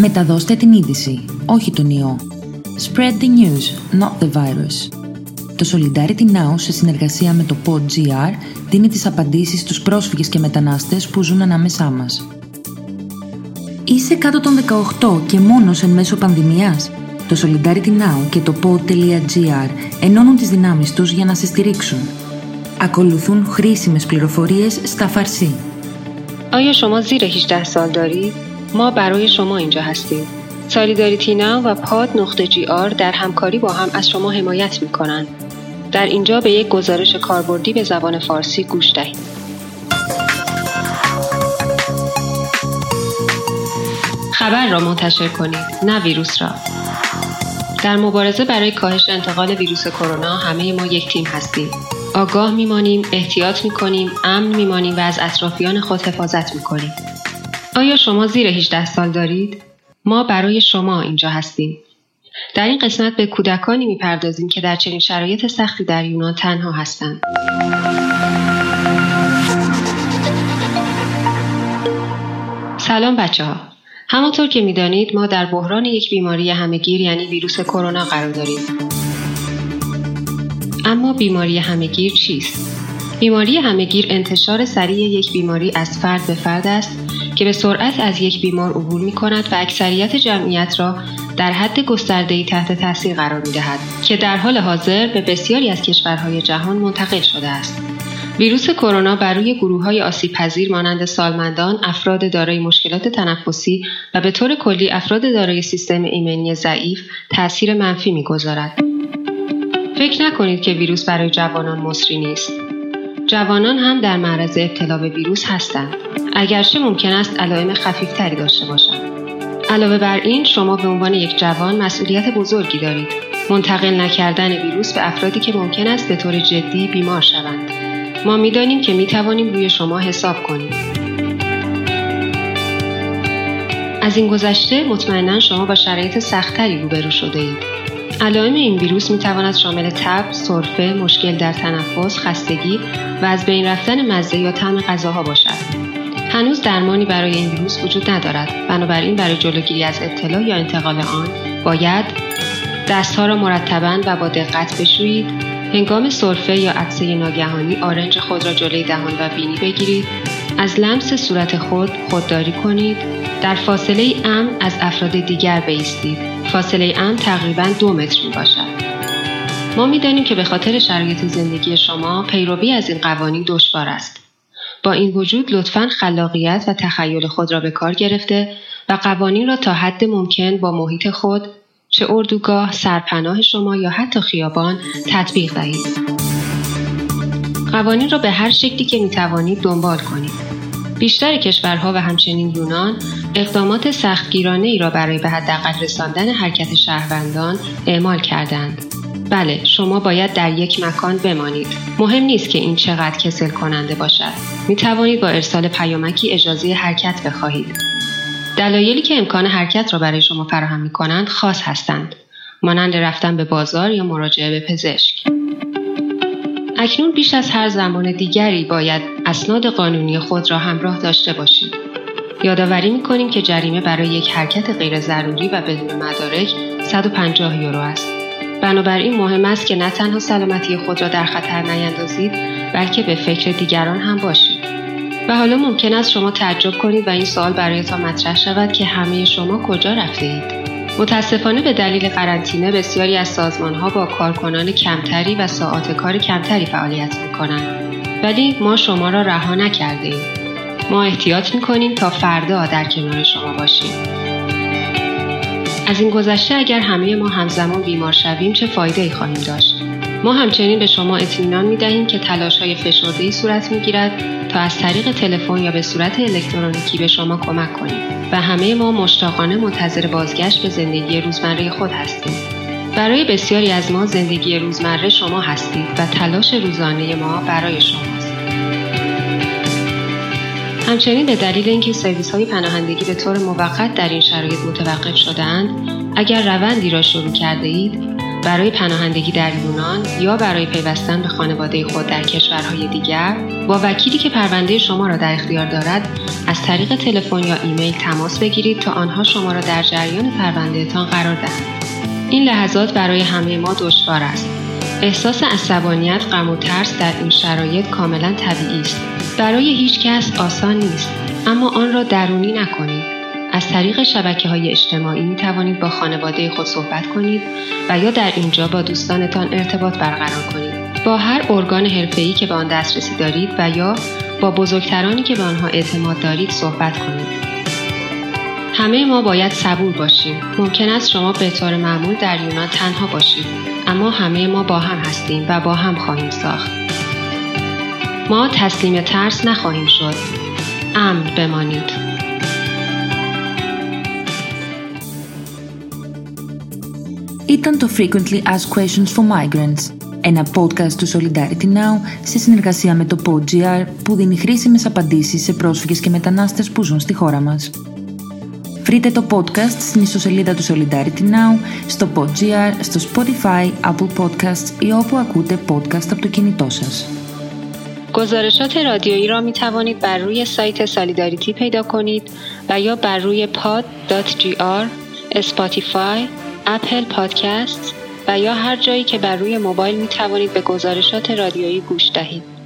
Μεταδώστε την είδηση, όχι τον ιό. Spread the news, not the virus. Το Solidarity Now, σε συνεργασία με το POD.GR, δίνει τις απαντήσεις στους πρόσφυγες και μετανάστες που ζουν ανάμεσά μας. Είσαι κάτω των 18 και μόνος εν μέσω πανδημίας? Το Solidarity Now και το POD.GR ενώνουν τις δυνάμεις τους για να σε στηρίξουν. Ακολουθούν χρήσιμες πληροφορίες στα φαρσί. آیا شما زیر 18 سال دارید؟ ما برای شما اینجا هستیم. Solidarity Now و POD.GR در همکاری با هم از شما حمایت می‌کنند. در اینجا به یک گزارش کاربردی به زبان فارسی گوش دهید. خبر را منتشر کنید، نه ویروس را. در مبارزه برای کاهش انتقال ویروس کرونا همه ما یک تیم هستیم. آگاه میمانیم، احتیاط میکنیم، امن میمانیم و از اطرافیان خود حفاظت میکنیم. آیا شما زیر 18 سال دارید؟ ما برای شما اینجا هستیم. در این قسمت به کودکانی میپردازیم که در چنین شرایط سختی در یونان تنها هستند. سلام بچه‌ها. همونطور که میدانید ما در بحران یک بیماری همه‌گیر یعنی ویروس کرونا قرار داریم. اما بیماری همه‌گیر چیست؟ بیماری همه‌گیر انتشار سریع یک بیماری از فرد به فرد است که به سرعت از یک بیمار عبور می‌کند و اکثریت جمعیت را در حد گسترده‌ای تحت تاثیر قرار می‌دهد که در حال حاضر به بسیاری از کشورهای جهان منتقل شده است. ویروس کرونا بر روی گروه‌های آسیب‌پذیر مانند سالمندان، افراد دارای مشکلات تنفسی و به طور کلی افراد دارای سیستم ایمنی ضعیف تأثیر منفی می‌گذارد. فکر نکنید که ویروس برای جوانان مصری نیست. جوانان هم در معرض ابتلا به ویروس هستند، اگرچه ممکن است علائم خفیف‌تری داشته باشند. علاوه بر این، شما به عنوان یک جوان مسئولیت بزرگی دارید. منتقل نکردن ویروس به افرادی که ممکن است به طور جدی بیمار شوند. ما می‌دانیم که می‌توانیم روی شما حساب کنیم. از این گذشته، مطمئناً شما با شرایط سخت‌تری روبرو شده‌اید. علائم این ویروس می‌تواند شامل تب، سرفه، مشکل در تنفس، خستگی و از بین رفتن مزه یا طعم غذاها باشد. هنوز درمانی برای این ویروس وجود ندارد. بنابراین برای جلوگیری از ابتلا یا انتقال آن باید دستها را مرتباً و با دقت بشویید. هنگام سرفه یا عطسه ناگهانی آرنج خود را جلوی دهان و بینی بگیرید. از لمس صورت خود خودداری کنید. در فاصله امن از افراد دیگر بایستید. فاصله امن تقریباً 2 متر میباشد. ما میدانیم که به خاطر شرایط زندگی شما پیروی از این قوانین دشوار است. با این وجود لطفاً خلاقیت و تخیل خود را به کار گرفته و قوانین را تا حد ممکن با محیط خود، چه اردوگاه، سرپناه شما یا حتی خیابان تطبیق دهید. قوانین را به هر شکلی که میتوانید دنبال کنید. بیشتر کشورها و همچنین یونان اقدامات سختگیرانه‌ای را برای به حداقل رساندن حرکت شهروندان اعمال کردند. بله، شما باید در یک مکان بمانید. مهم نیست که این چقدر کسل کننده باشد. می توانید با ارسال پیامکی اجازه حرکت بخواهید. دلایلی که امکان حرکت را برای شما فراهم می کنند خاص هستند، مانند رفتن به بازار یا مراجعه به پزشک. اکنون بیش از هر زمان دیگری باید اسناد قانونی خود را همراه داشته باشید. یادآوری می‌کنیم که جریمه برای یک حرکت غیر ضروری و بدون مدارک 150 یورو است. بنابراین مهم است که نه تنها سلامتی خود را در خطر نیندازید، بلکه به فکر دیگران هم باشید. و حالا ممکن است شما تعجب کنید و این سوال برایتان مطرح شود که همه شما کجا رفته‌اید؟ متاسفانه به دلیل قرنطینه بسیاری از سازمان‌ها با کارکنان کمتری و ساعات کار کمتری فعالیت می‌کنند. ولی ما شما را رها نکرده‌ایم. ما احتیاط می‌کنیم تا فردا در کنار شما باشیم. از این گذشته اگر همه ما همزمان بیمار شویم چه فایده‌ای خواهیم داشت؟ ما همچنین به شما اطمینان می‌دهیم که تلاش‌های فشرده‌ای صورت می‌گیرد تا از طریق تلفن یا به صورت الکترونیکی به شما کمک کنیم. و همه ما مشتاقانه منتظر بازگشت به زندگی روزمره خود هستیم. برای بسیاری از ما زندگی روزمره شما هستید و تلاش روزانه ما برای شماست. همچنین به دلیل اینکه سرویس‌های پناهندگی به طور موقت در این شرایط متوقف شده‌اند، اگر روندی را شروع کرده اید، برای پناهندگی در یونان یا برای پیوستن به خانواده خود در کشورهای دیگر، با وکیلی که پرونده شما را در اختیار دارد از طریق تلفن یا ایمیل تماس بگیرید تا آنها شما را در جریان پروندهتان قرار دهند. این لحظات برای همه ما دشوار است. احساس عصبانیت، غم و ترس در این شرایط کاملا طبیعی است. برای هیچ کس آسان نیست، اما آن را درونی نکنید. از طریق شبکه‌های اجتماعی می‌توانید با خانواده خود صحبت کنید و یا در اینجا با دوستانتان ارتباط برقرار کنید. با هر ارگان حرفه‌ای که به آن دسترسی دارید و یا با بزرگترانی که به آنها اعتماد دارید صحبت کنید. همه ما باید صبور باشیم. ممکن است شما به طور معمول در یونان تنها باشید، اما همه ما با هم هستیم و با هم خواهیم ساخت. ما تسلیم ترس نخواهیم شد. امن بمانید. Ήταν το Frequently Asked Questions for Migrants, ένα podcast του Solidarity Now σε συνεργασία με το POD.GR που δίνει χρήσιμες απαντήσεις σε πρόσφυγες και μετανάστες που ζουν στη χώρα μας. Βρείτε το podcast στην ιστοσελίδα του Solidarity Now, στο POD.GR, στο Spotify, Apple Podcasts ή όπου ακούτε podcast από το κινητό σας. گزارشات رادیویی را می توانید بر روی سایت Solidarity پیدا کنید و یا بر روی POD.GR، Spotify، اپل پادکست و یا هر جایی که بر روی موبایل می توانید به گزارشات رادیویی گوش دهید.